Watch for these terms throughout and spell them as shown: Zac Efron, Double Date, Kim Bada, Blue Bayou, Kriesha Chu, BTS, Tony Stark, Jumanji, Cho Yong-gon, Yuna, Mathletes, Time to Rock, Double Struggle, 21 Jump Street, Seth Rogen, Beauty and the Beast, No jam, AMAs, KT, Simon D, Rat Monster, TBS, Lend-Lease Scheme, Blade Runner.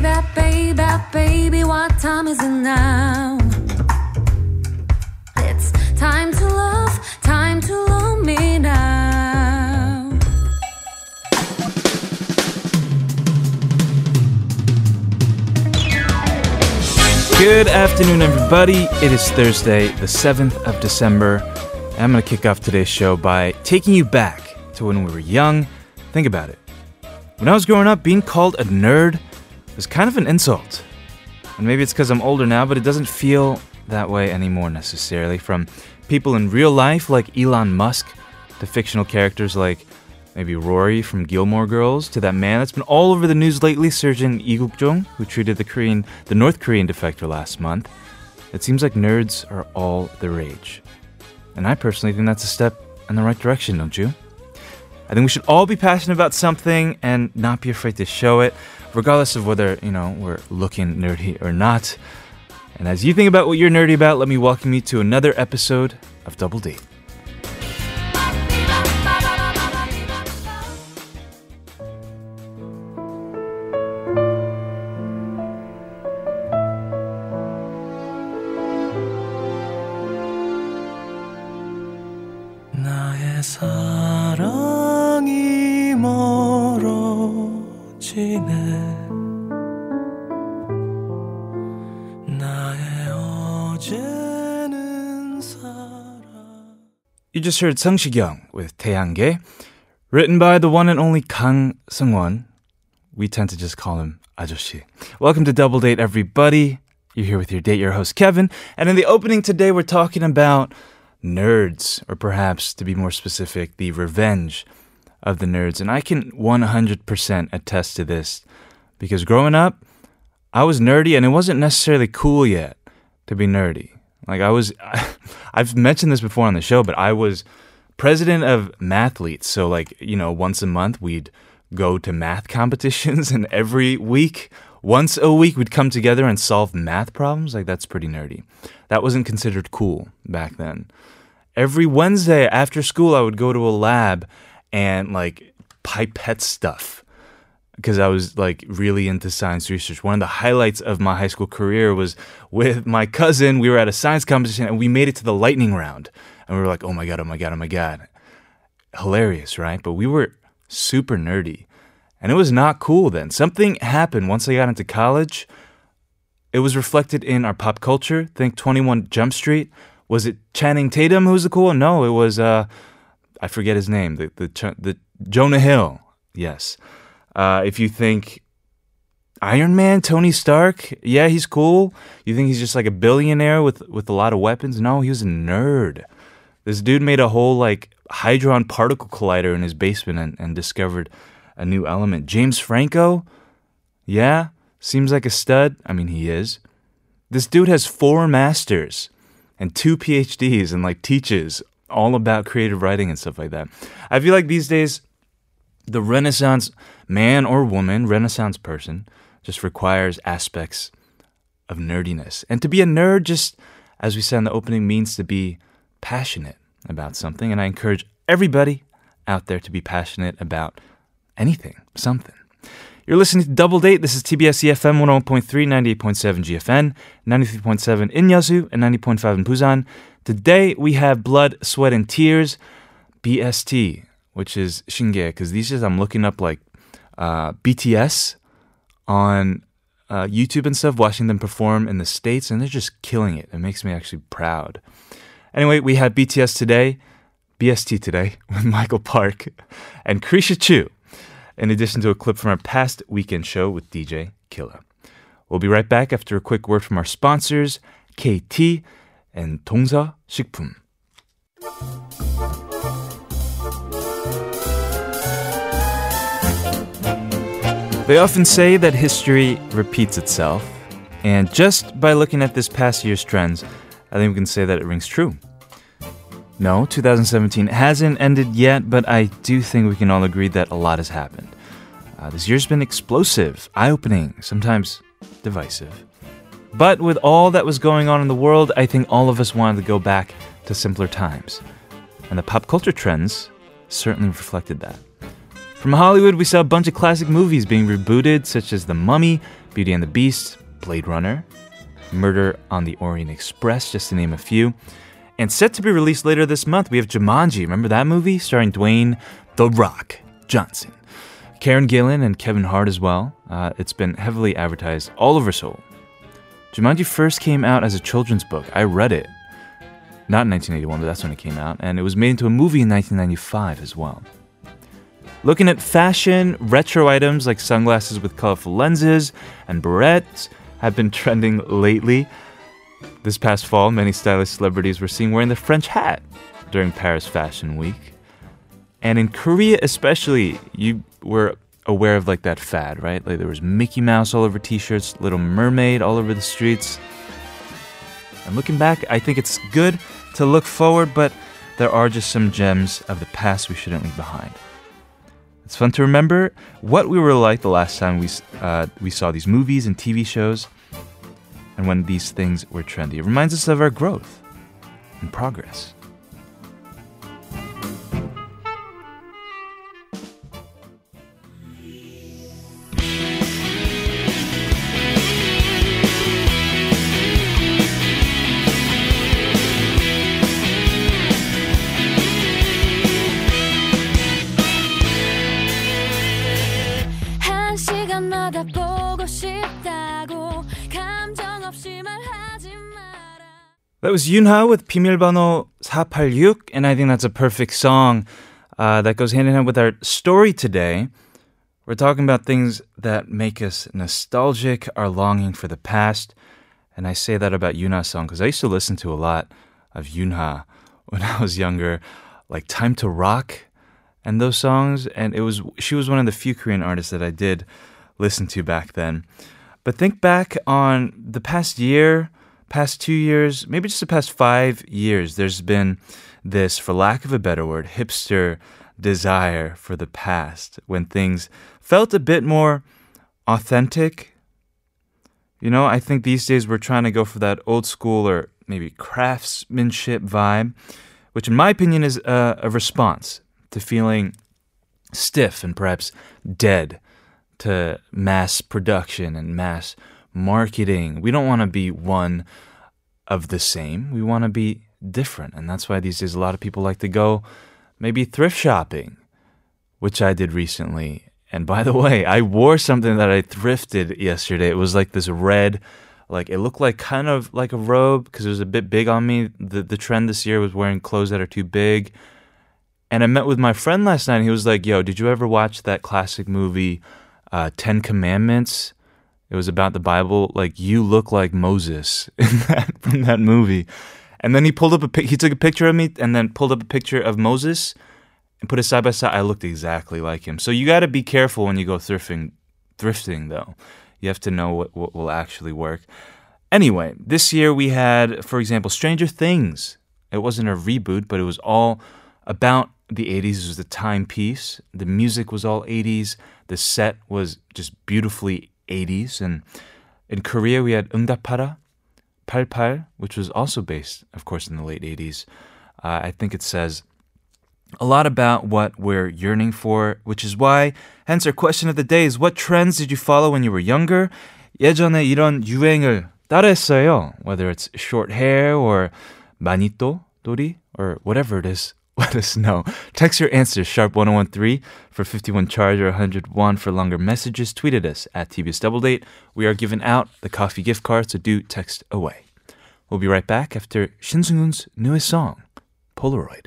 baby, baby, baby, what time is it now? It's time to love me now. Good afternoon, everybody. It is Thursday, the 7th of December. And I'm going to kick off today's show by taking you back to when we were young. Think about it. When I was growing up, being called a nerd was kind of an insult. And maybe it's because I'm older now, but it doesn't feel that way anymore necessarily. From people in real life like Elon Musk to fictional characters like maybe Rory from Gilmore Girls to that man that's been all over the news lately, Surgeon Lee Gukjong, who treated the North Korean defector last month. It seems like nerds are all the rage. And I personally think that's a step in the right direction, don't you? I think we should all be passionate about something and not be afraid to show it, regardless of whether, we're looking nerdy or not. And as you think about what you're nerdy about, let me welcome you to another episode of Double Date. You just heard 성시경 with 태양계, written by the one and only 강승원. We tend to just call him 아저씨. Welcome to Double Date, everybody. You're here with your date, your host, Kevin. And in the opening today, we're talking about nerds, or perhaps, to be more specific, the revenge of the nerds. And I can 100% attest to this, because growing up, I was nerdy, and it wasn't necessarily cool yet to be nerdy. Like I've mentioned this before on the show, but I was president of Mathletes. So once a month we'd go to math competitions, and once a week we'd come together and solve math problems. Like, that's pretty nerdy. That wasn't considered cool back then. Every Wednesday after school, I would go to a lab and pipette stuff, because I was really into science research. One of the highlights of my high school career was with my cousin. We were at a science competition and we made it to the lightning round. And we were like, oh my God, oh my God, oh my God. Hilarious, right? But we were super nerdy. And it was not cool then. Something happened once I got into college. It was reflected in our pop culture. Think 21 Jump Street. Was it Channing Tatum who was the cool one? No, it was, I forget his name, the Jonah Hill. Yes. If you think Iron Man, Tony Stark, yeah, he's cool. You think he's just a billionaire with a lot of weapons? No, he was a nerd. This dude made a whole hydron particle collider in his basement and discovered a new element. James Franco, yeah, seems like a stud. I mean, he is. This dude has 4 masters and 2 PhDs and teaches all about creative writing and stuff like that. I feel like these days, the Renaissance man or woman, Renaissance person, just requires aspects of nerdiness. And to be a nerd, just as we said in the opening, means to be passionate about something. And I encourage everybody out there to be passionate about anything, something. You're listening to Double Date. This is TBS EFM 101.3, 98.7 GFN, 93.7 in Yeosu, and 90.5 in Busan. Today we have Blood, Sweat, and Tears, BST, which is 신기해, because these days I'm looking up BTS on YouTube and stuff, watching them perform in the States, and they're just killing it. It makes me actually proud. Anyway, we have BST today, with Michael Park and Kriesha Chu, in addition to a clip from our past weekend show with DJ Killa. We'll be right back after a quick word from our sponsors, KT and 동서 식품. They often say that history repeats itself, and just by looking at this past year's trends, I think we can say that it rings true. No, 2017 hasn't ended yet, but I do think we can all agree that a lot has happened. This year's been explosive, eye-opening, sometimes divisive. But with all that was going on in the world, I think all of us wanted to go back to simpler times. And the pop culture trends certainly reflected that. From Hollywood, we saw a bunch of classic movies being rebooted, such as The Mummy, Beauty and the Beast, Blade Runner, Murder on the Orient Express, just to name a few. And set to be released later this month, we have Jumanji. Remember that movie? Starring Dwayne The Rock Johnson, Karen Gillan, and Kevin Hart as well. It's been heavily advertised all over Seoul. Jumanji first came out as a children's book. I read it. Not in 1981, but that's when it came out. And it was made into a movie in 1995 as well. Looking at fashion, retro items like sunglasses with colorful lenses and barrettes have been trending lately. This past fall, many stylish celebrities were seen wearing the French hat during Paris Fashion Week. And in Korea especially, you were aware of like that fad, right? Like there was Mickey Mouse all over t-shirts, Little Mermaid all over the streets. And looking back, I think it's good to look forward, but there are just some gems of the past we shouldn't leave behind. It's fun to remember what we were like the last time we saw these movies and TV shows and when these things were trendy. It reminds us of our growth and progress. That was Yuna with 비밀번호 486, and I think that's a perfect song that goes hand in hand with our story today. We're talking about things that make us nostalgic, our longing for the past, and I say that about Yuna's song because I used to listen to a lot of Yuna when I was younger, like Time to Rock and those songs, and she was one of the few Korean artists that I did listen to back then. But think back on the past year, past 2 years, maybe just the past 5 years, there's been this, for lack of a better word, hipster desire for the past when things felt a bit more authentic. You know, I think these days we're trying to go for that old school or maybe craftsmanship vibe, which in my opinion is a response to feeling stiff and perhaps dead to mass production and mass marketing. We don't want to be one of the same. We want to be different. And that's why these days a lot of people like to go maybe thrift shopping, which I did recently. And by the way, I wore something that I thrifted yesterday. It was like this red, like it looked like kind of like a robe because it was a bit big on me. The trend this year was wearing clothes that are too big. And I met with my friend last night and he was like, yo, did you ever watch that classic movie 10 Commandments? It was about the Bible. Like, you look like Moses from that movie. And then he took a picture of me and then pulled up a picture of Moses and put it side by side. I looked exactly like him. So you got to be careful when you go thrifting though. You have to know what will actually work. Anyway, this year we had, for example, Stranger Things. It wasn't a reboot, but it was all about the 80s. It was the timepiece. The music was all 80s. The set was just beautifully 80s, and in Korea we had 응답하라 88, which was also based, of course, in the late 80s. I think it says a lot about what we're yearning for, which is why, hence our question of the day is, what trends did you follow when you were younger? 예전에 이런 유행을 따라했어요. Whether it's short hair or 마니또, 도리, or whatever it is, let us know. Text your answer, sharp 1013 for 51 charge or 101 for longer messages. Tweet at us at TBS Double Date. We are giving out the coffee gift card, so do text away. We'll be right back after Shin Seung-hoon's newest song, Polaroid.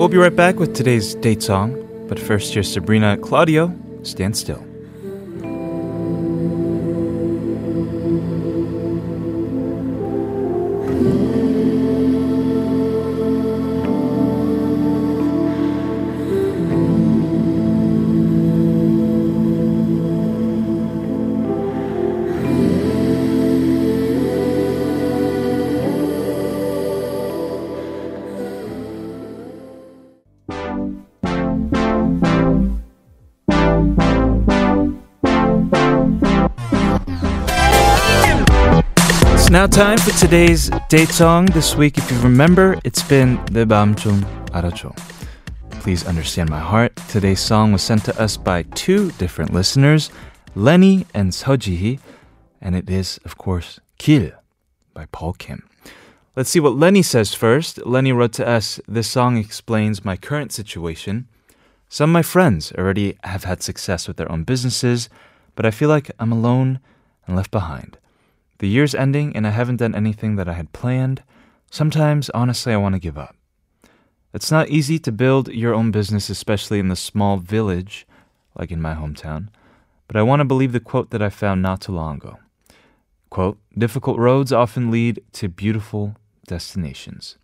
We'll be right back with today's date song, but first here's Sabrina Claudio, Stand Still. Now time for today's date song. This week, if you remember, it's been 내 마음 좀 알아줘. Please understand my heart. Today's song was sent to us by two different listeners, Lenny and Jihee, and it is, of course, Kill by Paul Kim. Let's see what Lenny says first. Lenny wrote to us, this song explains my current situation. Some of my friends already have had success with their own businesses, but I feel like I'm alone and left behind. The year's ending and I haven't done anything that I had planned. Sometimes, honestly, I want to give up. It's not easy to build your own business, especially in the small village, like in my hometown. But I want to believe the quote that I found not too long ago. Quote, difficult roads often lead to beautiful destinations.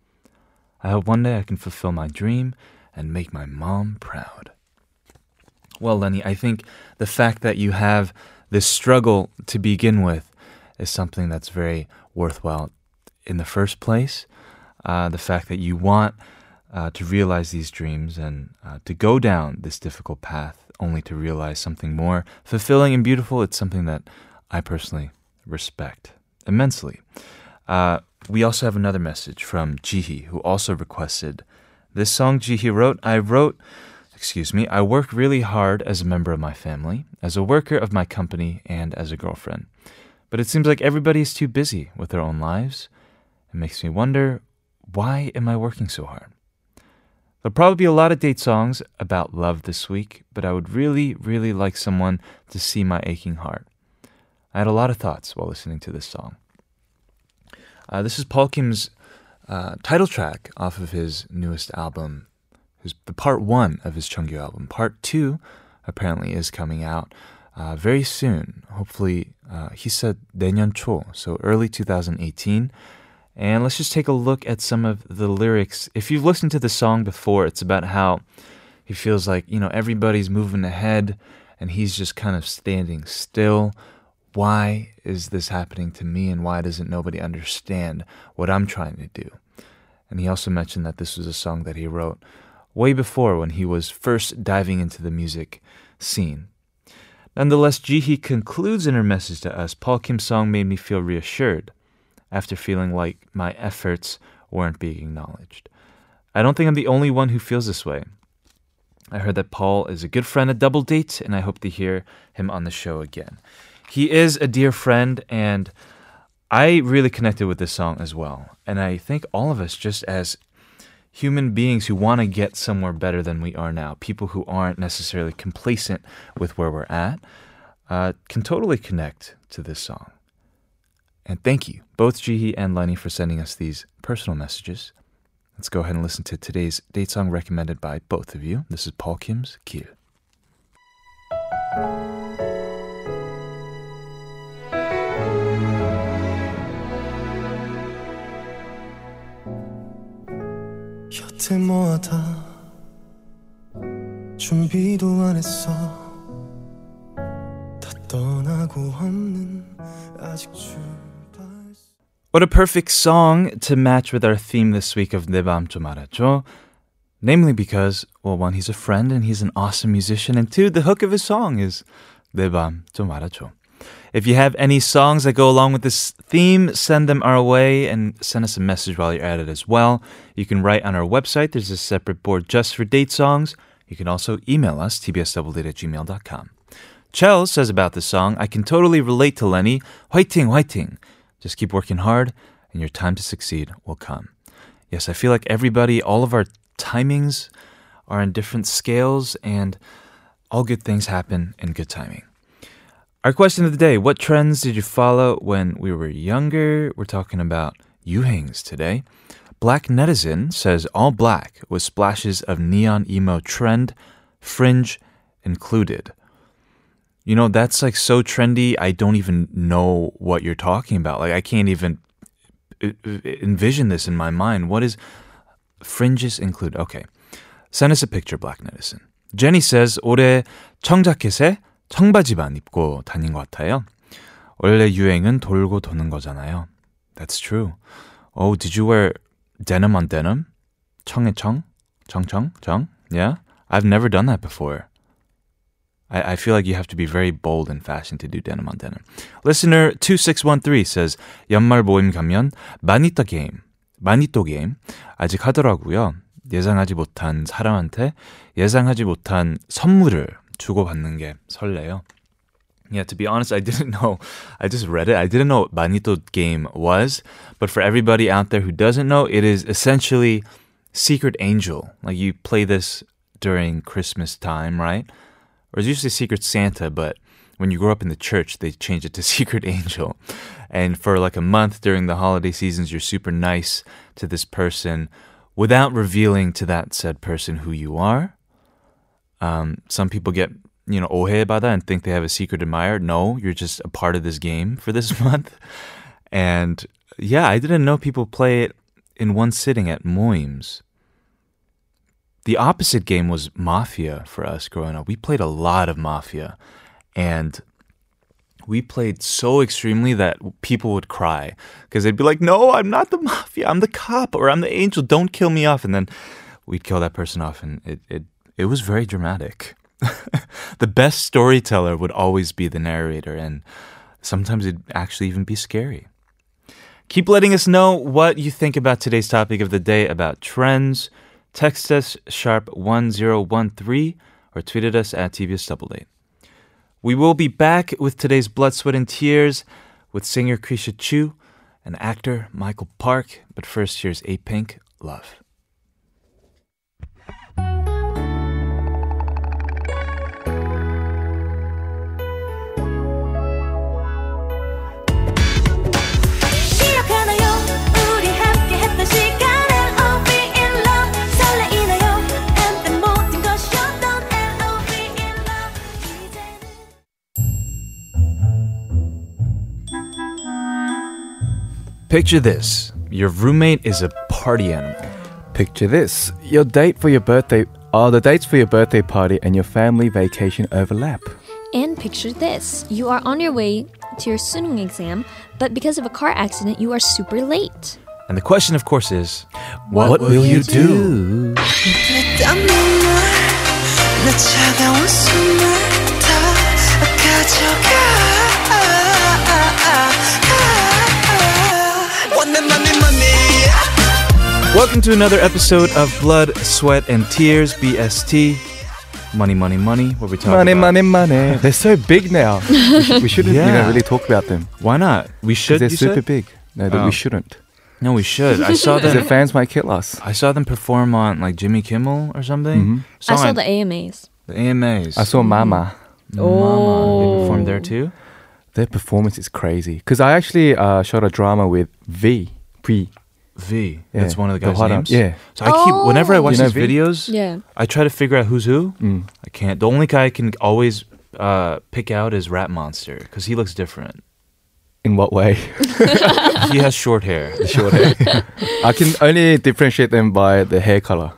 I hope one day I can fulfill my dream and make my mom proud. Well, Lenny, I think the fact that you have this struggle to begin with is something that's very worthwhile in the first place. The fact that you want to realize these dreams and to go down this difficult path only to realize something more fulfilling and beautiful, it's something that I personally respect immensely. We also have another message from Jihee, who also requested this song. Jihee wrote, I work really hard as a member of my family, as a worker of my company, and as a girlfriend. But it seems like everybody is too busy with their own lives. It makes me wonder, why am I working so hard? There'll probably be a lot of date songs about love this week, but I would really, really like someone to see my aching heart. I had a lot of thoughts while listening to this song. This is Paul Kim's title track off of his newest album, the part one of his Cheonggyu album. Part two, apparently, is coming out very soon, hopefully. He said 내년 초, so early 2018. And let's just take a look at some of the lyrics. If you've listened to the song before, it's about how he feels like, you know, everybody's moving ahead and he's just kind of standing still. Why is this happening to me, and why doesn't nobody understand what I'm trying to do? And he also mentioned that this was a song that he wrote way before, when he was first diving into the music scene. Nonetheless, Jihee concludes in her message to us, Paul Kim's song made me feel reassured after feeling like my efforts weren't being acknowledged. I don't think I'm the only one who feels this way. I heard that Paul is a good friend at Double Date, and I hope to hear him on the show again. He is a dear friend, and I really connected with this song as well. And I think all of us, just as human beings who want to get somewhere better than we are now, people who aren't necessarily complacent with where we're at, can totally connect to this song. And thank you, both Jihee and Lenny, for sending us these personal messages. Let's go ahead and listen to today's date song recommended by both of you. This is Paul Kim's Kill. 곁에 모아다 준비도 안 했어 다 떠나고 없는 아직 출발. What a perfect song to match with our theme this week of 내 마음 좀 알아줘. Namely because, well, one, he's a friend and he's an awesome musician, and two, the hook of his song is 내 마음 좀 알아줘. If you have any songs that go along with this theme, send them our way and send us a message while you're at it as well. You can write on our website. There's a separate board just for date songs. You can also email us, tbsdoubledate@gmail.com. Chell says about this song, I can totally relate to Lenny. 화이팅, 화이팅. Just keep working hard and your time to succeed will come. Yes, I feel like everybody, all of our timings are in different scales, and all good things happen in good timing. Our question of the day, what trends did you follow when we were younger? We're talking about 유행s today. Black Netizen says all black with splashes of neon emo trend, fringe included. You know, that's like so trendy, I don't even know what you're talking about. Like, I can't even envision this in my mind. What is fringes include? Okay. Send us a picture, Black Netizen. Jenny says 올해 청자켓에 청바지만 입고 다닌 것 같아요. 원래 유행은 돌고 도는 거잖아요. That's true. Oh, did you wear denim on denim? 청에 청? 청청? 정? Yeah? I've never done that before. I feel like you have to be very bold in fashion to do denim on denim. Listener 2613 says 연말 모임 가면 마니또 게임 아직 하더라고요. 예상하지 못한 사람한테 예상하지 못한 선물을 주고받는 게 설레요. Yeah, to be honest, I didn't know. I just read it. I didn't know what Manito game was. But for everybody out there who doesn't know, it is essentially Secret Angel. Like, you play this during Christmas time, right? Or it's usually Secret Santa, but when you grow up in the church, they change it to Secret Angel. And for like a month during the holiday seasons, you're super nice to this person without revealing to that said person who you are. Some people get... you know, 오해 받아 and think they have a secret admirer. No, you're just a part of this game for this month. And yeah, I didn't know people play it in one sitting at moims. The opposite game was Mafia for us growing up. We played a lot of Mafia. And we played so extremely that people would cry. Because they'd be like, no, I'm not the Mafia. I'm the cop or I'm the angel. Don't kill me off. And then we'd kill that person off. And it was very dramatic. The best storyteller would always be the narrator, and sometimes it'd actually even be scary. Keep letting us know what you think about today's topic of the day about trends. Text us #1013 or tweeted us at TBS Double Date. We will be back with today's Blood, Sweat, and Tears with singer Kriesha Chu and actor Michael Park. But first, here's A-Pink, Love. Picture this, your roommate is a party animal. Picture this, the dates for your birthday party and your family vacation overlap. And picture this, you are on your way to your 수능 exam, but because of a car accident, you are super late. And the question, of course, is, what will you do? Welcome to another episode of Blood, Sweat, and Tears, BST. Money, money, money. What are we talking about? Money. They're so big now. We shouldn't really talk about them. Why not? We should. They're super big. No, but we shouldn't. No, we should. I saw them. The fans might kill us. I saw them perform on like Jimmy Kimmel or something. Mm-hmm. I saw the AMAs. I saw Mama. Mama. They performed there too. Their performance is crazy. Because I actually shot a drama with V. Yeah. That's one of the guys' names. Yeah. So I keep whenever I watch his videos, I try to figure out who's who. I can't. The only guy I can always pick out is Rat Monster because he looks different. In what way? He has short hair. I can only differentiate them by the hair color.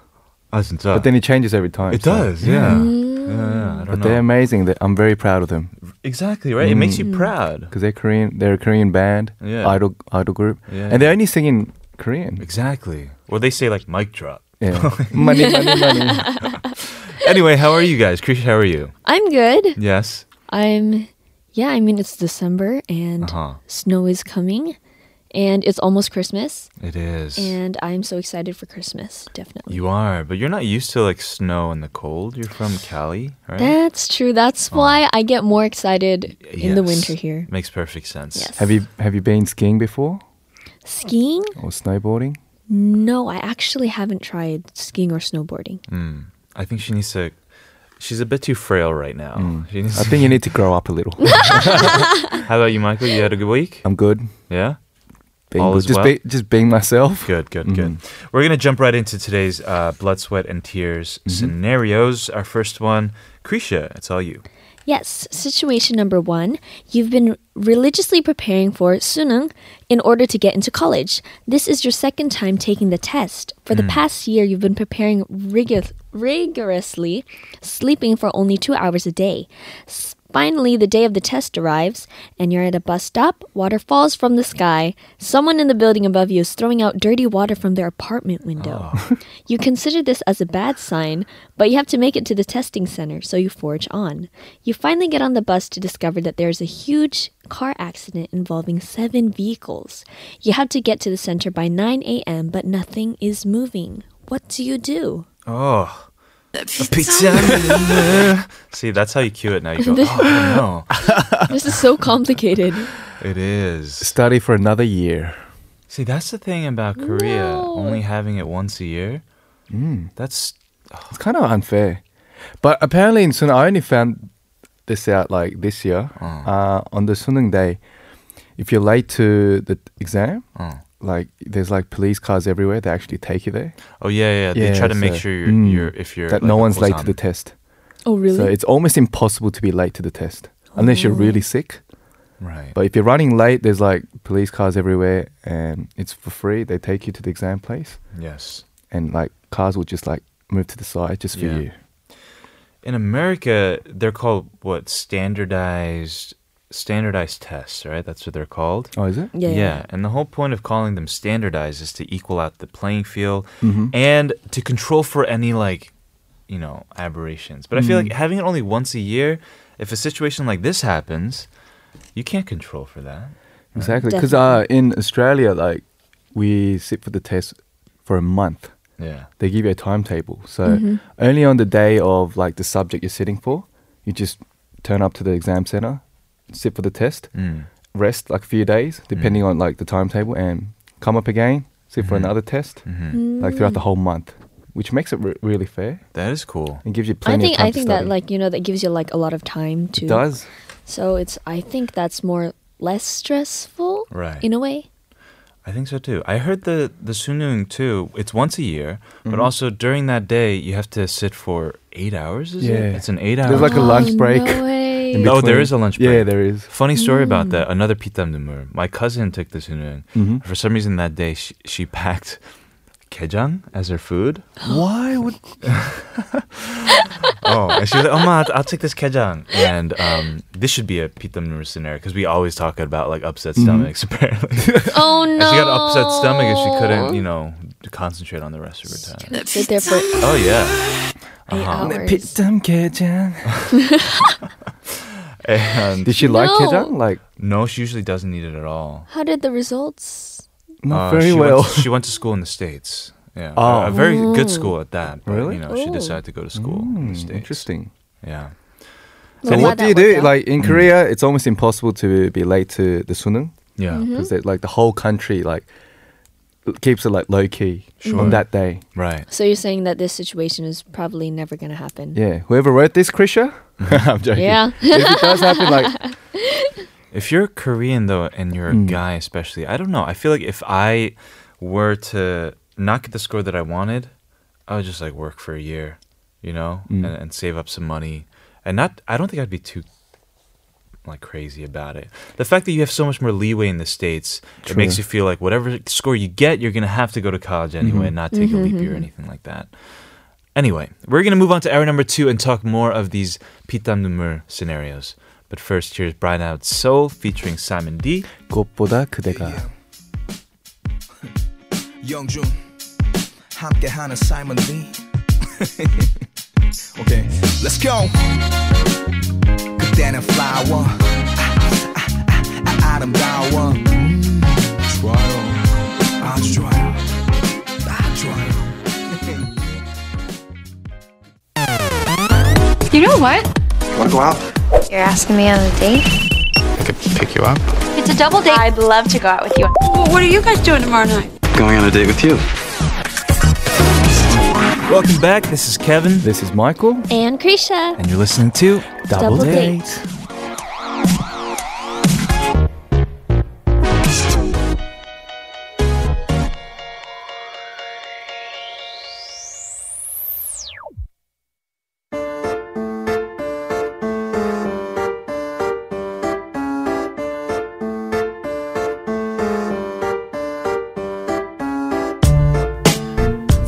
Ah, 진짜. But then it changes every time. It does. Yeah. I don't know. But they're amazing. I'm very proud of them. Exactly, right? It makes you proud because they're Korean. They're a Korean band, idol group, and they're only singing Korean. Exactly. Or they say like mic drop. Yeah. money. Anyway, how are you guys? Krish, how are you? I'm good. Yes. It's December and snow is coming and it's almost Christmas. It is. And I'm so excited for Christmas, definitely. You are, but you're not used to like snow and the cold. You're from Cali, right? That's true. That's why I get more excited in the winter here. Makes perfect sense. Yes. Have you been skiing before? Skiing? Or snowboarding? No, I actually haven't tried skiing or snowboarding. I think she needs to... She's a bit too frail right now. I think you need to grow up a little. How about you, Michael? You had a good week? I'm good. Yeah? Just being myself. Good. We're going to jump right into today's Blood, Sweat, and Tears scenarios. Our first one, Kriesha, it's all you. Yes, situation number one, you've been religiously preparing for 수능 in order to get into college. This is your second time taking the test. For the past year, you've been preparing rigorously, sleeping for only 2 hours a day. Finally, the day of the test arrives, and you're at a bus stop. Water falls from the sky. Someone in the building above you is throwing out dirty water from their apartment window. Oh. You consider this as a bad sign, but you have to make it to the testing center, so you forge on. You finally get on the bus to discover that there is a huge car accident involving 7 vehicles. You have to get to the center by 9 a.m., but nothing is moving. What do you do? Oh... A pizza. See, that's how you cue it now. You go, oh, no. This is so complicated. It is. Study for another year. See, that's the thing about Korea. No. Only having it once a year. That's it's kind of unfair. But apparently in Sunan, I only found this out like this year. On the Sunan day, if you're late to the exam, like there's like police cars everywhere. They actually take you there. Oh yeah. They try to make sure you're if you're that like, no one's late to the test. Oh really? So it's almost impossible to be late to the test unless you're really sick. Right. But if you're running late, there's like police cars everywhere, and it's for free. They take you to the exam place. Yes. And like cars will just like move to the side just for you. In America, they're called what? Standardized tests, right? That's what they're called. Oh, is it? Yeah. And the whole point of calling them standardized is to equal out the playing field and to control for any, like, you know, aberrations. But I feel like having it only once a year, if a situation like this happens, you can't control for that. Right? Exactly. Because in Australia, like, we sit for the test for a month. Yeah. They give you a timetable. So only on the day of, like, the subject you're sitting for, you just turn up to the exam center, sit for the test, rest like a few days depending on like the timetable, and come up again, sit for another test like throughout the whole month, which makes it really fair. That is cool. It gives you plenty of time to study. That like, you know, that gives you like a lot of time to. It does. So it's, I think that's less stressful, right? In a way. I think so too. I heard the Sunung too. It's once a year, but also during that day you have to sit for 8 hours. It's an 8 hour. There's like a lunch break. No way. Oh, there is a lunch break. Yeah, there is. Funny story about that. Another 피땀 눈물. My cousin took the Sunung. For some reason that day, she packed gaejang as her food. Why would? And she was like, "Oma, I'll take this gaejang." And this should be a 피땀 눈물 scenario because we always talk about like upset stomachs. Apparently. Oh no! And she got an upset stomach and she couldn't, you know, concentrate on the rest of her time. Sit there for. Oh yeah. 8 hours. 피땀 gaejang. And did she like gaejang? Like, no, she usually doesn't eat it at all. How did the results? Not very well. She went to school in the States. Yeah, a very good school at that. But, really? You know, she decided to go to school in the States. Interesting. Yeah. So what do you do? Out? Like in Korea, it's almost impossible to be late to the Sunung. Yeah, because like the whole country like keeps it like low key on that day. Right. So you're saying that this situation is probably never going to happen. Yeah. Whoever wrote this, Kriesha. I'm joking. Yeah. If it does happen, like, if you're Korean though, and you're a guy especially, I don't know. I feel like if I were to not get the score that I wanted, I would just like work for a year, you know, and save up some money. And I don't think I'd be too like crazy about it. The fact that you have so much more leeway in the States, it makes you feel like whatever score you get, you're gonna have to go to college anyway and not take a leap year or anything like that. Anyway, we're going to move on to hour number 2 and talk more of these 피땀 눈물 scenarios. But first, here's Bright Out Soul featuring Simon D. 꽃보다 그대가. 영준 함께하는 Simon D. Okay, let's go. 그때는 flower 아름다워 좋아요 아주 좋아요 아주 좋아요. You know what? You want to go out? You're asking me on a date? I could pick you up. It's a double date. I'd love to go out with you. Well, what are you guys doing tomorrow night? Going on a date with you. Welcome back. This is Kevin. This is Michael. And Kriesha. And you're listening to Double Date.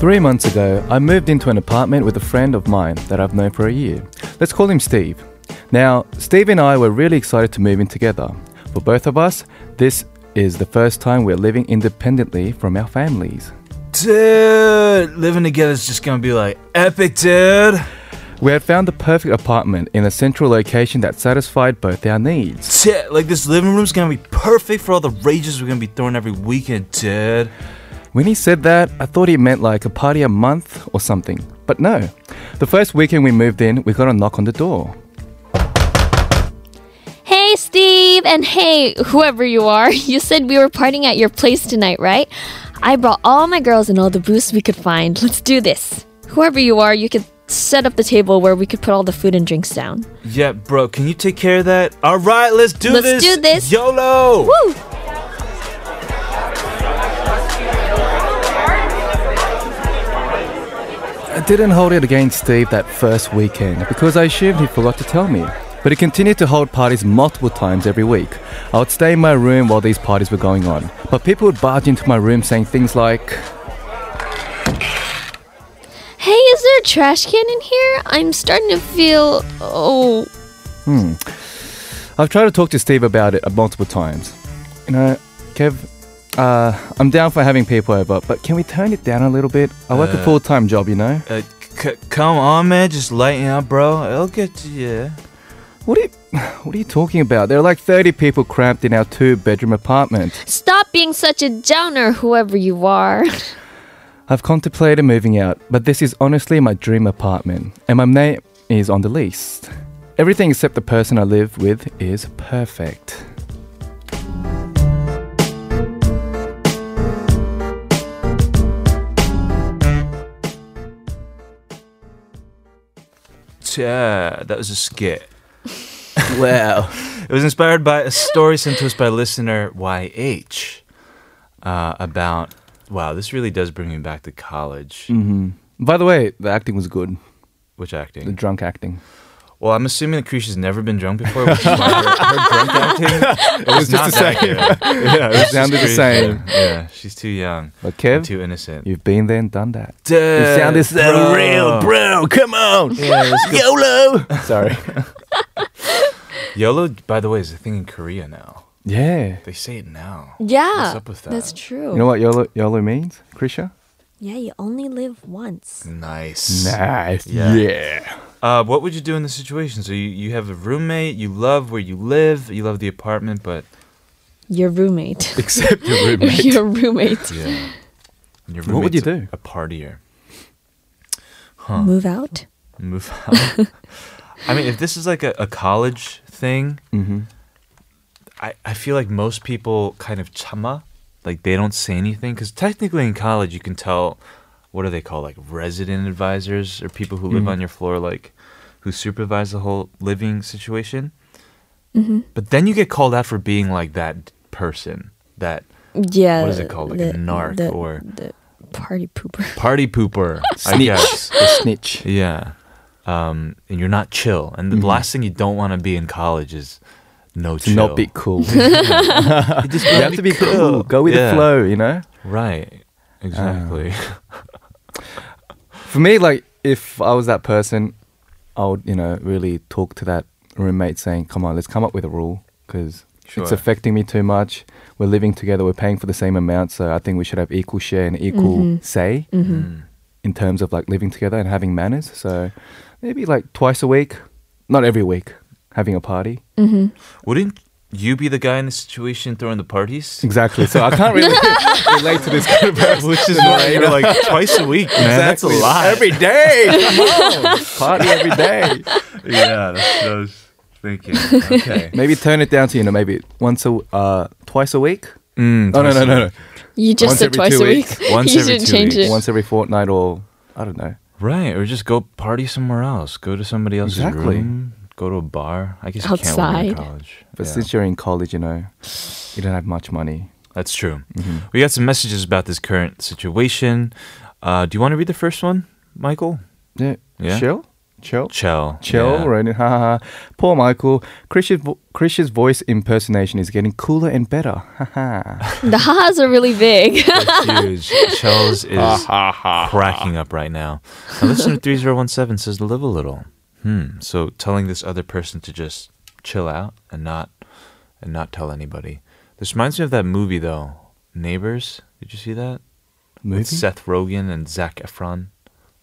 3 months ago, I moved into an apartment with a friend of mine that I've known for a year. Let's call him Steve. Now, Steve and I were really excited to move in together. For both of us, this is the first time we're living independently from our families. Dude, living together is just going to be like epic, dude. We had found the perfect apartment in a central location that satisfied both our needs. Yeah, like this living room's gonna be perfect for all the rages we're gonna be throwing every weekend, dude. When he said that, I thought he meant like a party a month or something. But no. The first weekend we moved in, we got a knock on the door. Hey, Steve, and hey, whoever you are. You said we were partying at your place tonight, right? I brought all my girls and all the booze we could find. Let's do this. Whoever you are, you can set up the table where we could put all the food and drinks down. Yeah, bro, can you take care of that? All right, let's do this. Let's do this. YOLO. Woo. I didn't hold it against Steve that first weekend because I assumed he forgot to tell me. But he continued to hold parties multiple times every week. I would stay in my room while these parties were going on. But people would barge into my room saying things like, hey, is there a trash can in here? I'm starting to feel... I've tried to talk to Steve about it multiple times. You know, Kev, I'm down for having people over, but can we tone it down a little bit? I work a full-time job, you know? Come on, man. Just lighten up, bro. It'll get to you. What are you talking about? There are like 30 people cramped in our two-bedroom apartment. Stop being such a downer, whoever you are. I've contemplated moving out, but this is honestly my dream apartment, and my name is on the list. Everything except the person I live with is perfect. Yeah, that was a skit. Wow. It was inspired by a story sent to us by listener YH about... Wow, this really does bring me back to college. Mm-hmm. By the way, the acting was good. Which acting? The drunk acting. Well, I'm assuming that Kriesha's never been drunk before, which is why her drunk acting... It was just the same. Yeah, it sounded the same. Yeah, she's too young. But Kev, too innocent. You've been there and done that. Dude, you sounded so real, bro. Come on. Yeah, YOLO. Sorry. YOLO, by the way, is a thing in Korea now. Yeah. They say it now. Yeah. What's up with that? That's true. You know what YOLO means, Kriesha? Yeah, you only live once. Nice. Yeah. What would you do in this situation? So you have a roommate, you love where you live, you love the apartment, but... Your roommate. Yeah. What would you do? A partier. Huh. Move out. I mean, if this is like a college thing... Mm-hmm. I feel like most people kind of chama, like they don't say anything. Because technically in college, you can tell, what are they called? Like resident advisors or people who live on your floor, like who supervise the whole living situation. Mm-hmm. But then you get called out for being like that person, that, what is it called? Like a narc or? The party pooper. Party pooper, I guess. The snitch. Yeah. And you're not chill. And the last thing you don't want to be in college is... No chill. Not be cool. You have to be cool. Go with the flow, you know? Right. Exactly. For me, like, if I was that person, I would, really talk to that roommate saying, come on, let's come up with a rule because it's affecting me too much. We're living together. We're paying for the same amount. So I think we should have equal share and equal say in terms of, like, living together and having manners. So maybe, like, twice a week. Not every week. Having a party. Mm-hmm. Wouldn't you be the guy in the situation throwing the parties? Exactly. So I can't really relate to this kind of person. Which is why you're like twice a week, man. Exactly. That's a lot. Every day. Come on. Party every day. Yeah, that's what I was thinking. Okay. Maybe turn it down to, maybe twice a week. No. You just said twice a week. Once every 2 weeks. It. Once every fortnight or, I don't know. Right. Or just go party somewhere else. Go to somebody else's room. Go to a bar. I guess outside. You can't live in college. But since you're in college, you don't have much money. That's true. Mm-hmm. We got some messages about this current situation. Do you want to read the first one, Michael? Yeah. Sure. Chill, right? Haha. Poor Michael. Krish's voice impersonation is getting cooler and better. Haha. The ha's are really big. It's huge. Chill's is cracking up right now. Now listener 3017 says to live a little. So telling this other person to just chill out and not tell anybody. This reminds me of that movie though. Neighbors. Did you see that? With Seth Rogen and Zac Efron.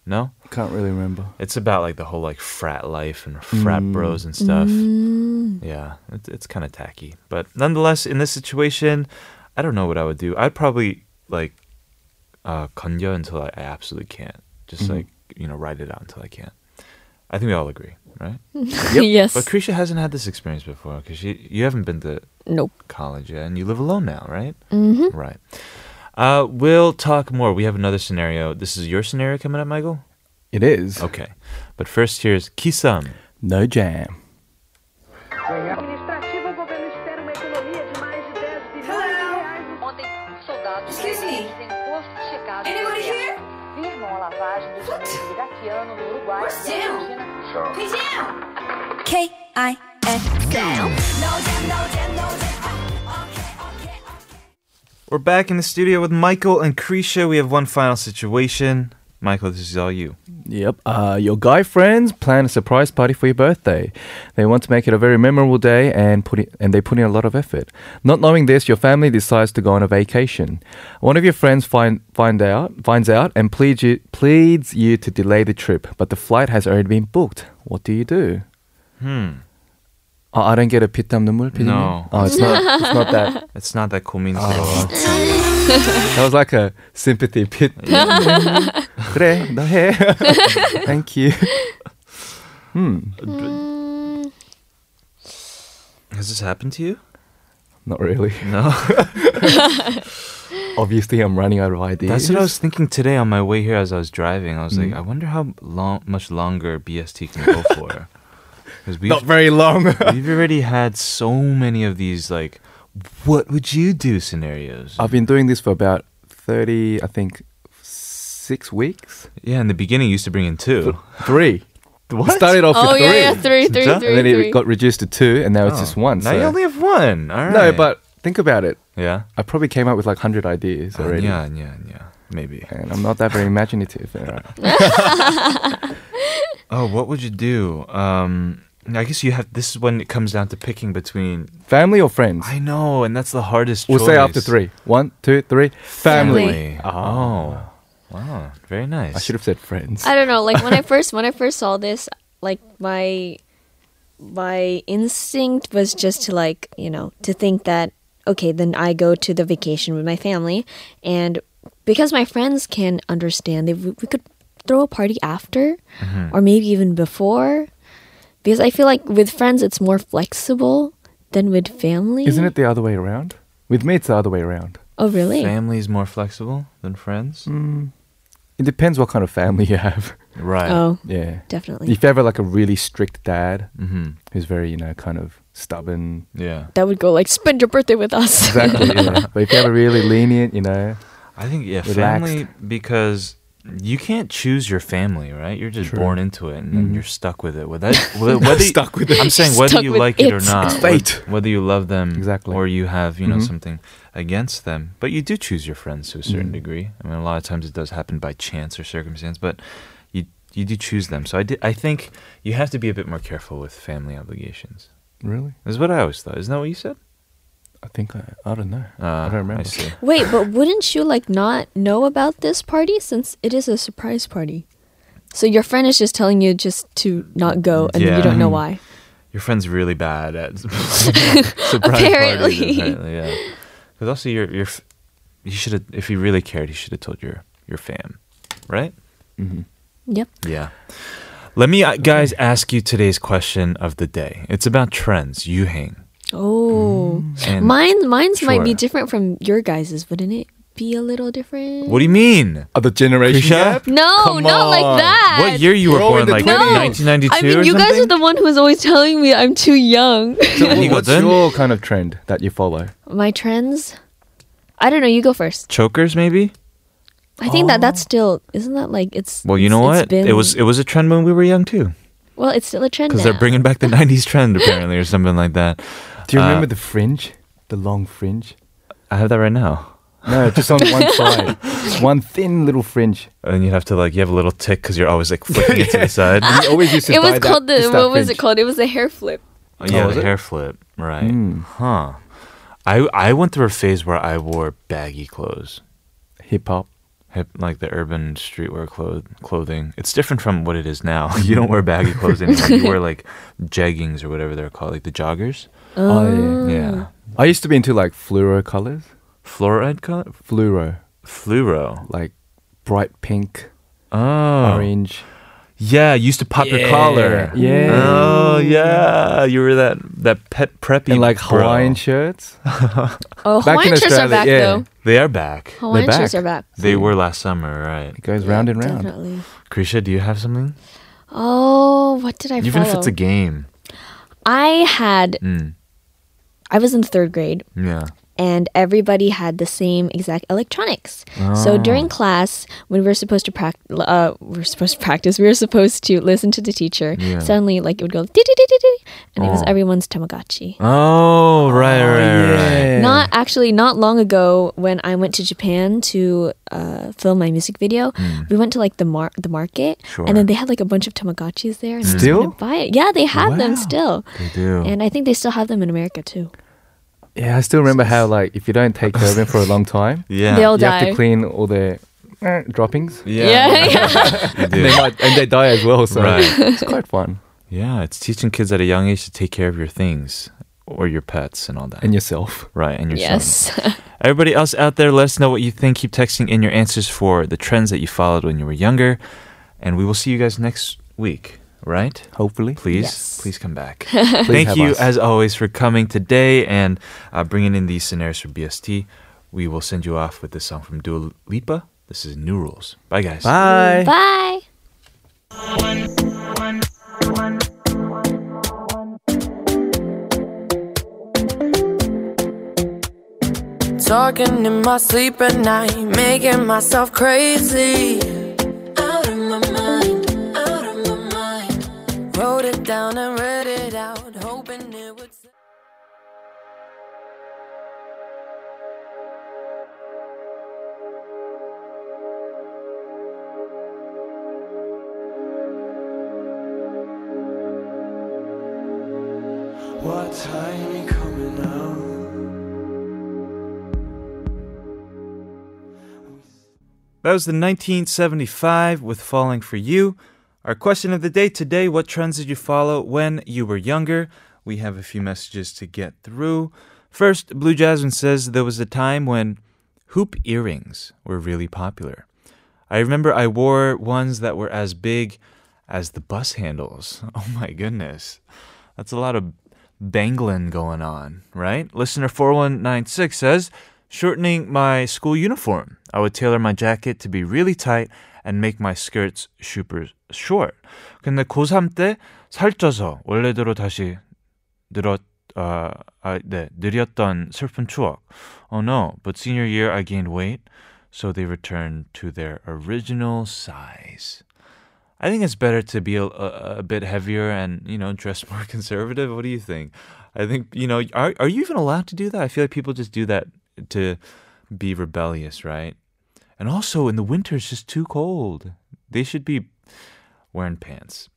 No? Can't really remember. It's about like the whole like frat life and frat bros and stuff. Yeah, it's kind of tacky. But nonetheless, in this situation, I don't know what I would do. I'd probably like 건져 until I absolutely can't. Just like, you know, ride it out until I can't. I think we all agree, right? Yep. Yes. But Kriesha hasn't had this experience before because you haven't been to college yet and you live alone now, right? Mm-hmm. Right. We'll talk more. We have another scenario. This is your scenario coming up, Michael? It is. Okay. But first, here's Kisam. No Jam. Excuse me. Anybody here? What? Where's Sam? Hey, Sam! K-I-S Sam. No Jam, no Jam, no Jam. We're back in the studio with Michael and Kriesha. We have one final situation. Michael, this is all you. Yep. Your guy friends plan a surprise party for your birthday. They want to make it a very memorable day and they put in a lot of effort. Not knowing this, your family decides to go on a vacation. One of your friends finds out and pleads you to delay the trip, but the flight has already been booked. What do you do? I don't get a 피땀 눈물. No. Oh, it's not that. It's not that 고민스러워. That was like a sympathy pit. 그래, 너 해. Thank you. Has this happened to you? Not really. No. Obviously, I'm running out of ideas. That's what I was thinking today on my way here as I was driving. I was like, I wonder how much longer BST can go for. Not very long. We've already had so many of these, like, what would you do scenarios. I've been doing this for about 6 weeks. Yeah, in the beginning, you used to bring in 2. 3. What? It started off with 3. Oh, yeah, 3. And then it got reduced to 2, and now it's just 1. Now you only have 1. All right. No, but think about it. Yeah. I probably came up with like 100 ideas already. Yeah. Maybe. And I'm not that very imaginative. Oh, what would you do? I guess you have. This is when it comes down to picking between family or friends. I know, and that's the hardest choice. We'll say after 3. 1, 2, 3. Family. Oh, wow, very nice. I should have said friends. I don't know. Like when I first saw this, like my instinct was just to like to think that okay, then I go to the vacation with my family, and because my friends can understand, we could throw a party after, or maybe even before. Because I feel like with friends, it's more flexible than with family. Isn't it the other way around? With me, it's the other way around. Oh, really? Family is more flexible than friends? It depends what kind of family you have. Right. Oh, yeah. Definitely. If you have like a really strict dad who's very, kind of stubborn. Yeah. That would go like, spend your birthday with us. Exactly, yeah. But if you have a really lenient, I think, yeah, relaxed. Family, because... You can't choose your family, right? You're just born into it, and then you're stuck with it. Stuck with it. I'm saying whether you like it or not, it's fate. Whether you love them or you have, something against them. But you do choose your friends to a certain degree. I mean, a lot of times it does happen by chance or circumstance, but you do choose them. So I think you have to be a bit more careful with family obligations. Really? That's what I always thought. Isn't that what you said? I think I don't know. I don't remember. Wait, but wouldn't you like not know about this party since it is a surprise party? So your friend is just telling you just to not go, and you don't know why. Your friend's really bad at surprise parties. Apparently, yeah. Because also, you should have. If you really cared, you should have told your fam, right? Mm-hmm. Yep. Yeah. Let me guys ask you today's question of the day. It's about trends. 유행. Oh, mine's might be different from your guys's, wouldn't it? Be a little different. What do you mean? The generation gap? No, not like that. What year you were born? Like 1992 or something? I mean, you guys are the one who's always telling me I'm too young. So what's your kind of trend that you follow? My trends? I don't know. You go first. Chokers, maybe? I think that's still... Isn't that like it's... Well, you know what? It was a trend when we were young, too. Well, it's still a trend now. Because they're bringing back the 90s trend, apparently, or something like that. Do you remember the fringe? The long fringe? I have that right now. No, just on one side. Just one thin little fringe. And you'd have to, like, you have a little tick because you're always, like, flipping it to the side. And you always used to buy that. What was it called? It was a hair flip. Oh, yeah, the hair flip. Right. Mm. Huh. I went through a phase where I wore baggy clothes. Hip-hop. Like the urban streetwear clothing. It's different from what it is now. You don't wear baggy clothes anymore. You wear like jeggings or whatever they're called, like the joggers. Oh, yeah. I used to be into like fluoro colors. Fluoride color? Fluoro. Like bright pink, orange. Yeah, you used to pop your collar. Yeah. Oh, yeah. You were that pet preppy. And like Hawaiian shirts. Hawaiian shirts are back, though. They are back. Hawaiian shirts are back. They were last summer, right? It goes round and round. Definitely. Kriesha, do you have something? Oh, what did I follow? Even if it's a game. I was in third grade. Yeah. And everybody had the same exact electronics. Oh. So during class, when we were supposed to listen to the teacher. Yeah. Suddenly, like, it would go, and it was everyone's Tamagotchi. Oh, right. Not long ago, when I went to Japan to film my music video, we went to, like, the market. Sure. And then they had, like, a bunch of Tamagotchis there. And still? I was gonna buy it. Yeah, they have them still. They do. And I think they still have them in America, too. Yeah, I still remember how, like, if you don't take care of them for a long time, you have to clean all their droppings. Yeah. And they die as well, so it's quite fun. Yeah, it's teaching kids at a young age to take care of your things or your pets and all that. And yourself. Right, and yourself. Yes. Everybody else out there, let us know what you think. Keep texting in your answers for the trends that you followed when you were younger. And we will see you guys next week. Right? Hopefully. Please come back. Thank you, as always, for coming today and bringing in these scenarios for BST. We will send you off with this song from Dua Lipa. This is New Rules. Bye, guys. Bye. Bye. Talking in my sleep at night, making myself crazy. Wrote it down and read it out, hoping it would... What time you coming out? That was the 1975 with Falling For You. Our question of the day today, what trends did you follow when you were younger? We have a few messages to get through. First, Blue Jasmine says there was a time when hoop earrings were really popular. I remember I wore ones that were as big as the bus handles. Oh my goodness. That's a lot of bangling going on, right? Listener 4196 says, shortening my school uniform. I would tailor my jacket to be really tight and make my skirts super short. 근데 고3 때 살쪄서 원래대로 다시 느렸던 슬픈 추억. Oh no, but senior year I gained weight, so they returned to their original size. I think it's better to be a bit heavier and, you know, dress more conservative. What do you think? I think, you know, are you even allowed to do that? I feel like people just do that to be rebellious, right? And also, in the winter, it's just too cold. They should be wearing pants.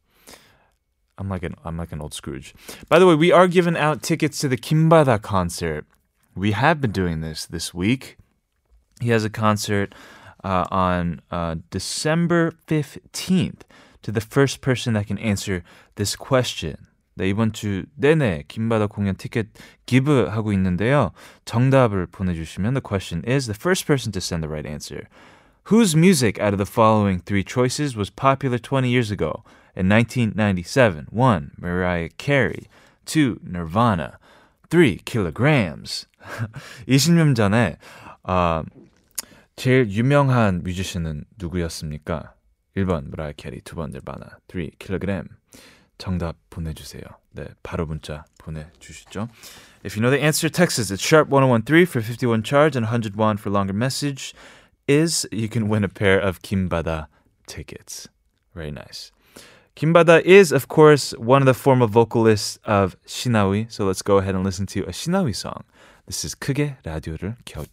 I'm like an old Scrooge. By the way, we are giving out tickets to the Kim Bada concert. We have been doing this week. He has a concert on December 15th to the first person that can answer this question. 네, 이번 주 내내 김바다 공연 티켓 기부하고 있는데요. 정답을 보내주시면 the question is, the first person to send the right answer. Whose music out of the following three choices was popular 20 years ago? In 1997, 1. Mariah Carey, 2. Nirvana, 3. Killagramz. 20년 전에 제일 유명한 뮤지션은 누구였습니까? 1번 Mariah Carey, 2번 Nirvana, 3. Killagramz. 정답 보내주세요. 네, 바로 문자 보내주시죠. If you know the answer, text us at #1013 for 51 charge and 100 won for longer message. You can win a pair of Kim Bada tickets. Very nice. Kim Bada is, of course, one of the former vocalists of 신하위. So let's go ahead and listen to a 신하위 song. This is 크게 라디오를 켜고.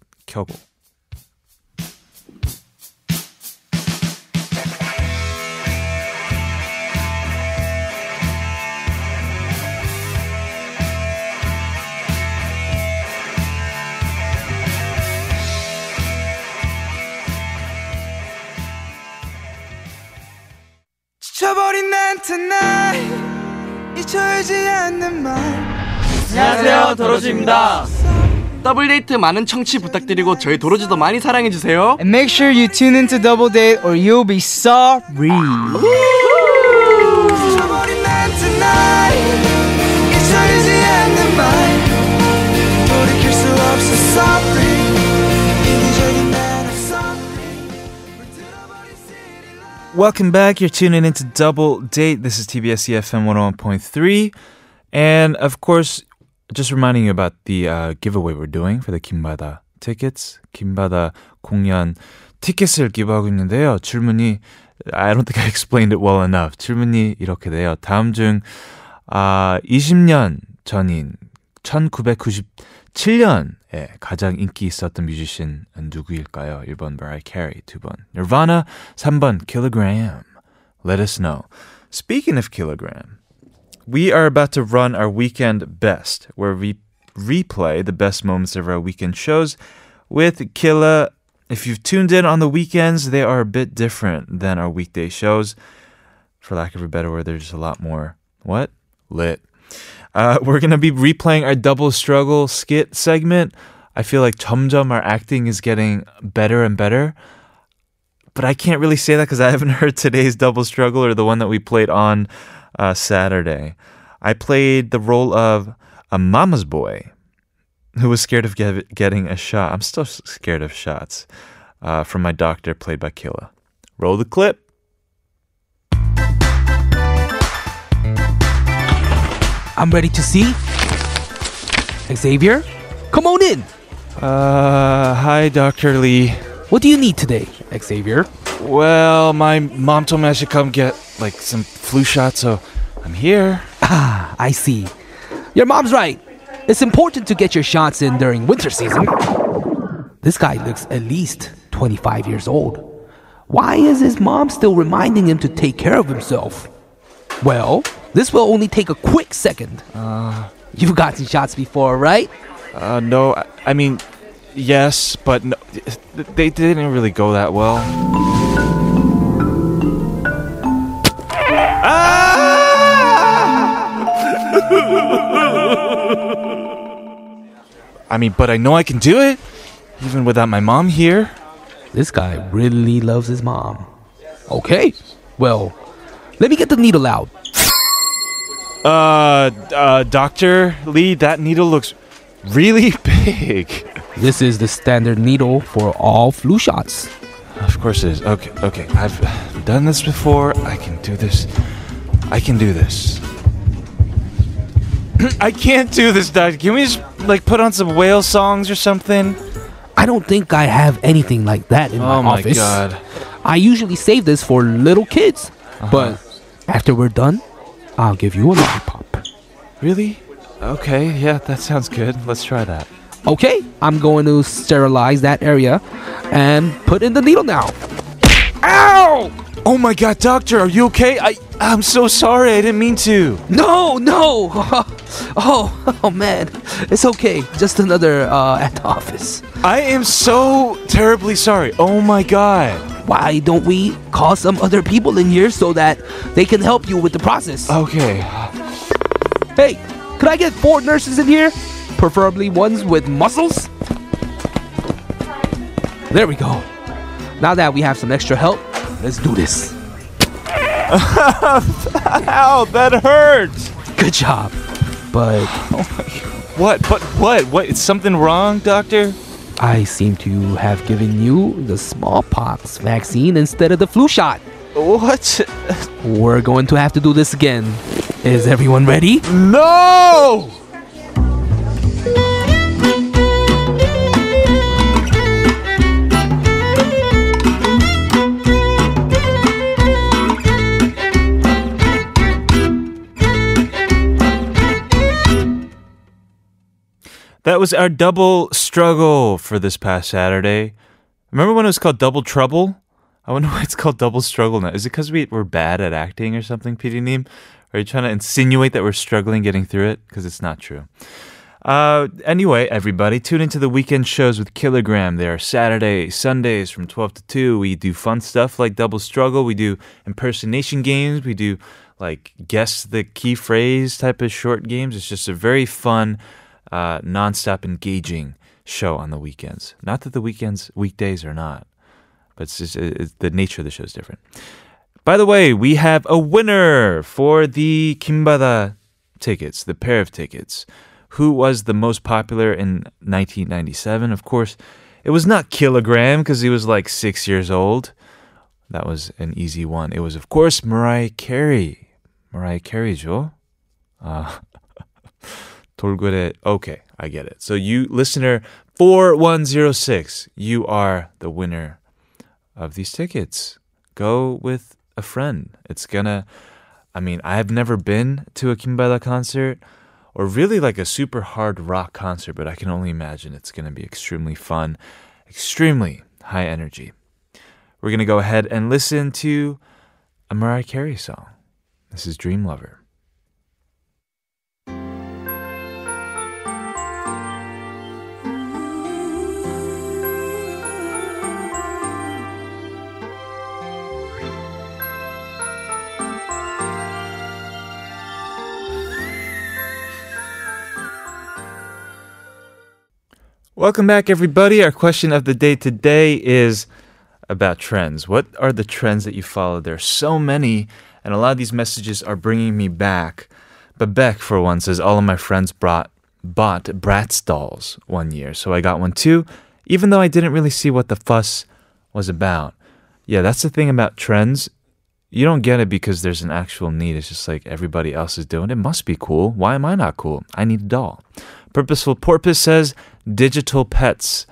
잊혀버린 난 tonight 잊혀지지 않는 말. 안녕하세요, 도로지입니다. 더블 데이트 많은 청취 부탁드리고 저희 도로지도 많이 사랑해 주세요. And make sure you tune into Double Date or you'll be sorry. 잊혀버린 난 tonight 잊혀지지 않는 말. 돌이킬 수 없어 sorry. Welcome back. You're tuning into Double Date. This is TBS EFM 101.3. And of course, just reminding you about the giveaway we're doing for the Kim Bada tickets. Kim Bada 공연 티켓을 기부하고 있는데요. 질문이, I don't think I explained it well enough. 질문이 이렇게 돼요. 다음 중 20년 전인 1997년에 가장 인기 있었던 뮤지션은 누구일까요? 1번 Mariah Carey, 2번 Nirvana, 3번 Killagramz. Let us know. Speaking of Killagramz, we are about to run our weekend best, where we replay the best moments of our weekend shows with Killa. If you've tuned in on the weekends, they are a bit different than our weekday shows. For lack of a better word, they're just a lot more, what? Lit. We're going to be replaying our Double Struggle skit segment. I feel like 점점 our acting is getting better and better. But I can't really say that because I haven't heard today's Double Struggle or the one that we played on Saturday. I played the role of a mama's boy who was scared of getting a shot. I'm still scared of shots. From my doctor, played by Killa. Roll the clip. I'm ready to see. Xavier, come on in. Hi, Dr. Lee. What do you need today, Xavier? Well, my mom told me I should come get, like, some flu shots, so I'm here. Ah, I see. Your mom's right. It's important to get your shots in during winter season. This guy looks at least 25 years old. Why is his mom still reminding him to take care of himself? Well, this will only take a quick second. You've gotten shots before, right? No, I mean, yes, but no, they didn't really go that well. Ah! I mean, but I know I can do it, even without my mom here. This guy really loves his mom. Okay, well, let me get the needle out. Dr. Lee, that needle looks really big. This is the standard needle for all flu shots. Of course it is. Okay. I've done this before. I can do this. I can't do this, Doctor. Can we just, like, put on some whale songs or something? I don't think I have anything like that in my office. Oh, my God. I usually save this for little kids. Uh-huh. But after we're done, I'll give you a lollipop. Really? Okay, yeah, that sounds good. Let's try that. Okay, I'm going to sterilize that area and put in the needle now. Ow! Oh my God, doctor, are you okay? I'm so sorry. I didn't mean to. No. Oh, man. It's okay. Just another at the office. I am so terribly sorry. Oh my God. Why don't we call some other people in here so that they can help you with the process? Okay. Hey, could I get 4 nurses in here? Preferably ones with muscles. There we go. Now that we have some extra help, let's do this. Ow, that hurts. Good job. But what? Is something wrong, doctor? I seem to have given you the smallpox vaccine instead of the flu shot. What? We're going to have to do this again. Is everyone ready? No! That was our double struggle for this past Saturday. Remember when it was called Double Trouble? I wonder why it's called Double Struggle now. Is it because we're bad at acting or something, PD님? Are you trying to insinuate that we're struggling getting through it? Because it's not true. Anyway, everybody, tune into the weekend shows with Killagramz. They are Saturday, Sundays from 12 to 2. We do fun stuff like Double Struggle. We do impersonation games. We do, like, guess the key phrase type of short games. It's just a very fun, nonstop engaging show on the weekends. Not that the weekends, weekdays are not. But it's just, the nature of the show is different. By the way, we have a winner for the Kim Bada tickets, the pair of tickets. Who was the most popular in 1997? Of course, it was not Killagramz because he was like 6 years old. That was an easy one. It was, of course, Mariah Carey. Mariah Carey죠? 돌고래. Okay, I get it. So you, listener 4106, you are the winner of these tickets. Go with a friend. It's gonna... I mean, I have never been to a Kim Bada concert, or really like a super hard rock concert, but I can only imagine it's going to be extremely fun, extremely high energy. We're going to go ahead and listen to a Mariah Carey song. This is Dream Lover. Welcome back, everybody. Our question of the day today is about trends. What are the trends that you follow? There are so many, and a lot of these messages are bringing me back. But Beck, for one, says, all of my friends bought Bratz dolls one year, so I got one too, even though I didn't really see what the fuss was about. Yeah, that's the thing about trends. You don't get it because there's an actual need. It's just like everybody else is doing it. It must be cool. Why am I not cool? I need a doll. Purposeful Porpoise says, digital pets,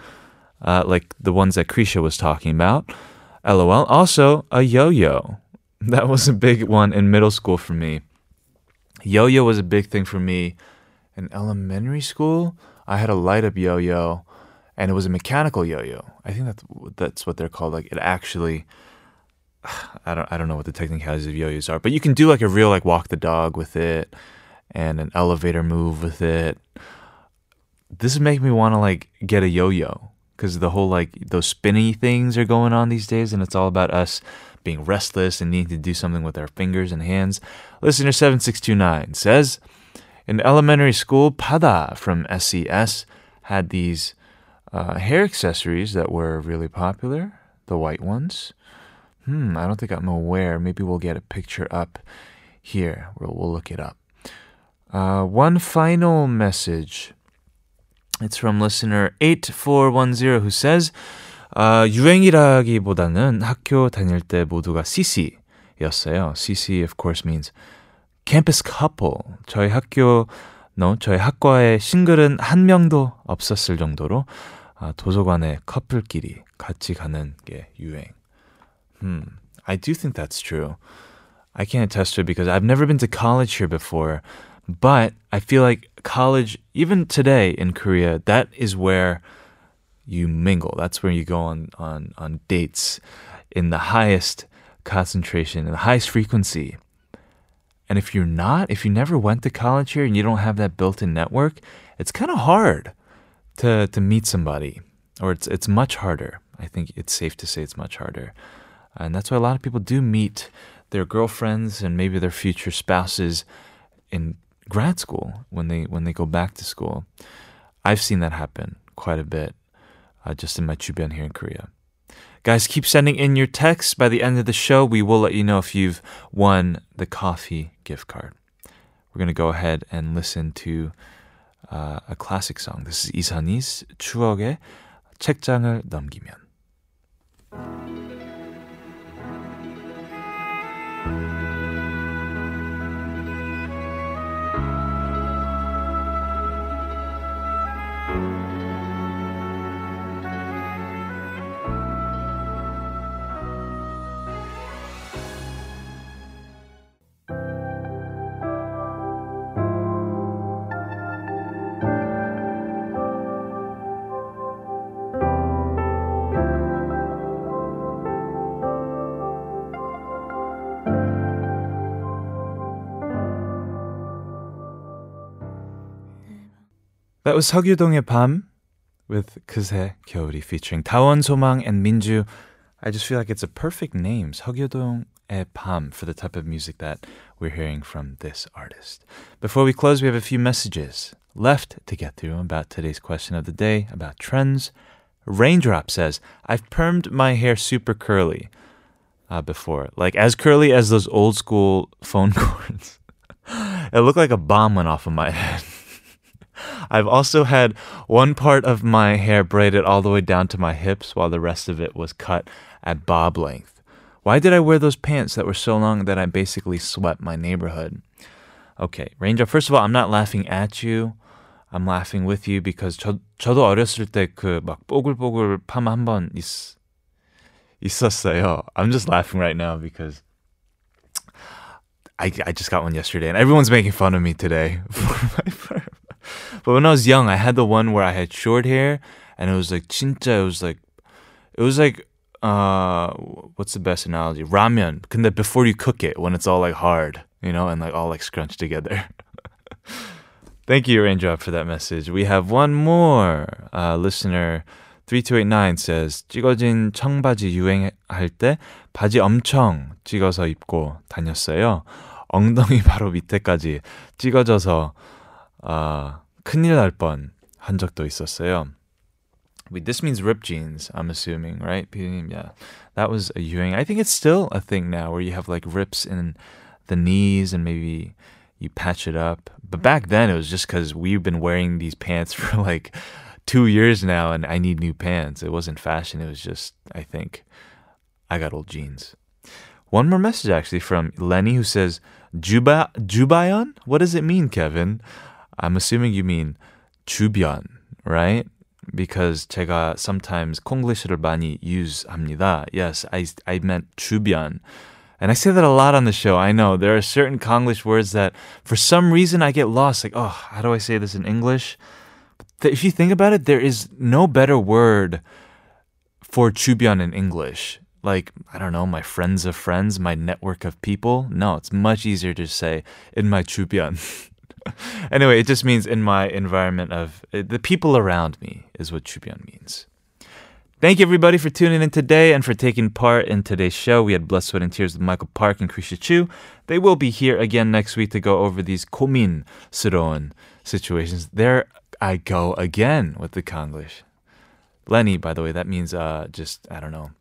like the ones that Kriesha was talking about. LOL. Also, a yo-yo. That was a big one in middle school for me. Yo-yo was a big thing for me in elementary school. I had a light-up yo-yo, and it was a mechanical yo-yo. I think that's what they're called. Like, it actually... I don't know what the technicalities of yo-yos are, but you can do like a real like walk the dog with it and an elevator move with it. This would make me want to like get a yo-yo because the whole like those spinny things are going on these days, and it's all about us being restless and needing to do something with our fingers and hands. Listener 7629 says, in elementary school, Pada from SES had these hair accessories that were really popular, the white ones. I don't think I'm aware. Maybe we'll get a picture up here. We'll look it up. One final message. It's from listener 8410 who says, 유행이라기보다는 학교 다닐 때 모두가 CC였어요. CC, of course, means campus couple. 저희 학과에 싱글은 한 명도 없었을 정도로 도서관에 커플끼리 같이 가는 게 유행. I do think that's true. I can't attest to it because I've never been to college here before. But I feel like college, even today in Korea, that is where you mingle. That's where you go on dates in the highest concentration, in the highest frequency. And if you never went to college here and you don't have that built-in network, it's kind of hard to meet somebody. Or it's much harder. I think it's safe to say it's much harder. And that's why a lot of people do meet their girlfriends and maybe their future spouses in grad school when they go back to school. I've seen that happen quite a bit just in my 주변 here in Korea. Guys, keep sending in your texts. By the end of the show, we will let you know if you've won the coffee gift card. We're going to go ahead and listen to a classic song. This is 이선희's 추억의 책장을 넘기면. That was 서규동의 밤 with 그새 겨울이 featuring 다원, 소망, and 민주. I just feel like it's a perfect name, 서규동의 밤, for the type of music that we're hearing from this artist. Before we close, we have a few messages left to get through about today's question of the day, about trends. Raindrop says, I've permed my hair super curly before. Like as curly as those old school phone cords. It looked like a bomb went off of my head. I've also had one part of my hair braided all the way down to my hips while the rest of it was cut at bob length. Why did I wear those pants that were so long that I basically swept my neighborhood? Okay, Raindrop, first of all, I'm not laughing at you. I'm laughing with you because 저도 어렸을 때 그 막 뽀글뽀글 파마 한 번 있었어요. I'm just laughing right now because I just got one yesterday and everyone's making fun of me today for my perm. But when I was young, I had the one where I had short hair and it was like 진짜 it was like what's the best analogy? Ramen. 근데 before you cook it, when it's all like hard, you know, and like all like scrunched together. Thank you, Raindrop, for that message. We have one more. Listener 3289 says, 찍어진 청바지 유행할 때 바지 엄청 찍어서 입고 다녔어요. 엉덩이 바로 밑에까지 찍어져서 큰일 날 뻔 한 적도 있었어요. Wait, this means ripped jeans, I'm assuming, right? Yeah, that was a 유행. I think it's still a thing now where you have like rips in the knees and maybe you patch it up. But back then, it was just because we've been wearing these pants for like 2 years now, and I need new pants. It wasn't fashion. It was just, I think, I got old jeans. One more message, actually, from Lenny, who says, Jubayon? What does it mean, Kevin? I'm assuming you mean 주변, right? Because 제가 sometimes 콩글리시를 많이 유즈합니다. Yes, I meant 주변. And I say that a lot on the show. I know there are certain Konglish words that for some reason I get lost. Like, oh, how do I say this in English? But if you think about it, there is no better word for 주변 in English. Like, I don't know, my friends of friends, my network of people. No, it's much easier to say in my 주변. Anyway, it just means in my environment of the people around me is what 주변 means. Thank you, everybody, for tuning in today and for taking part in today's show. We had Blood, Sweat, and Tears with Michael Park and Kriesha Chu. They will be here again next week to go over these 고민스러운 situations. There I go again with the Konglish. Lenny, by the way, that means just, I don't know,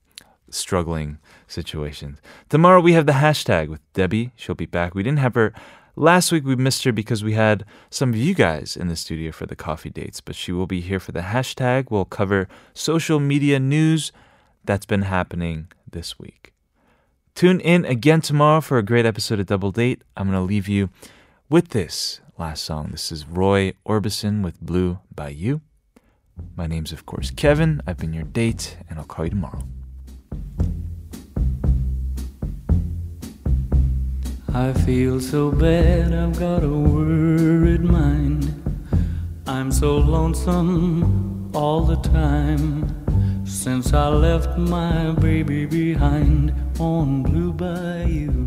struggling situations. Tomorrow we have the hashtag with Debbie. She'll be back. We didn't have her last week. We missed her because we had some of you guys in the studio for the coffee dates, but she will be here for the hashtag. We'll cover social media news that's been happening this week. Tune in again tomorrow for a great episode of Double Date. I'm going to leave you with this last song. This is Roy Orbison with Blue Bayou. My name's, of course, Kevin. I've been your date, and I'll call you tomorrow. I feel so bad, I've got a worried mind. I'm so lonesome all the time since I left my baby behind on Blue Bayou.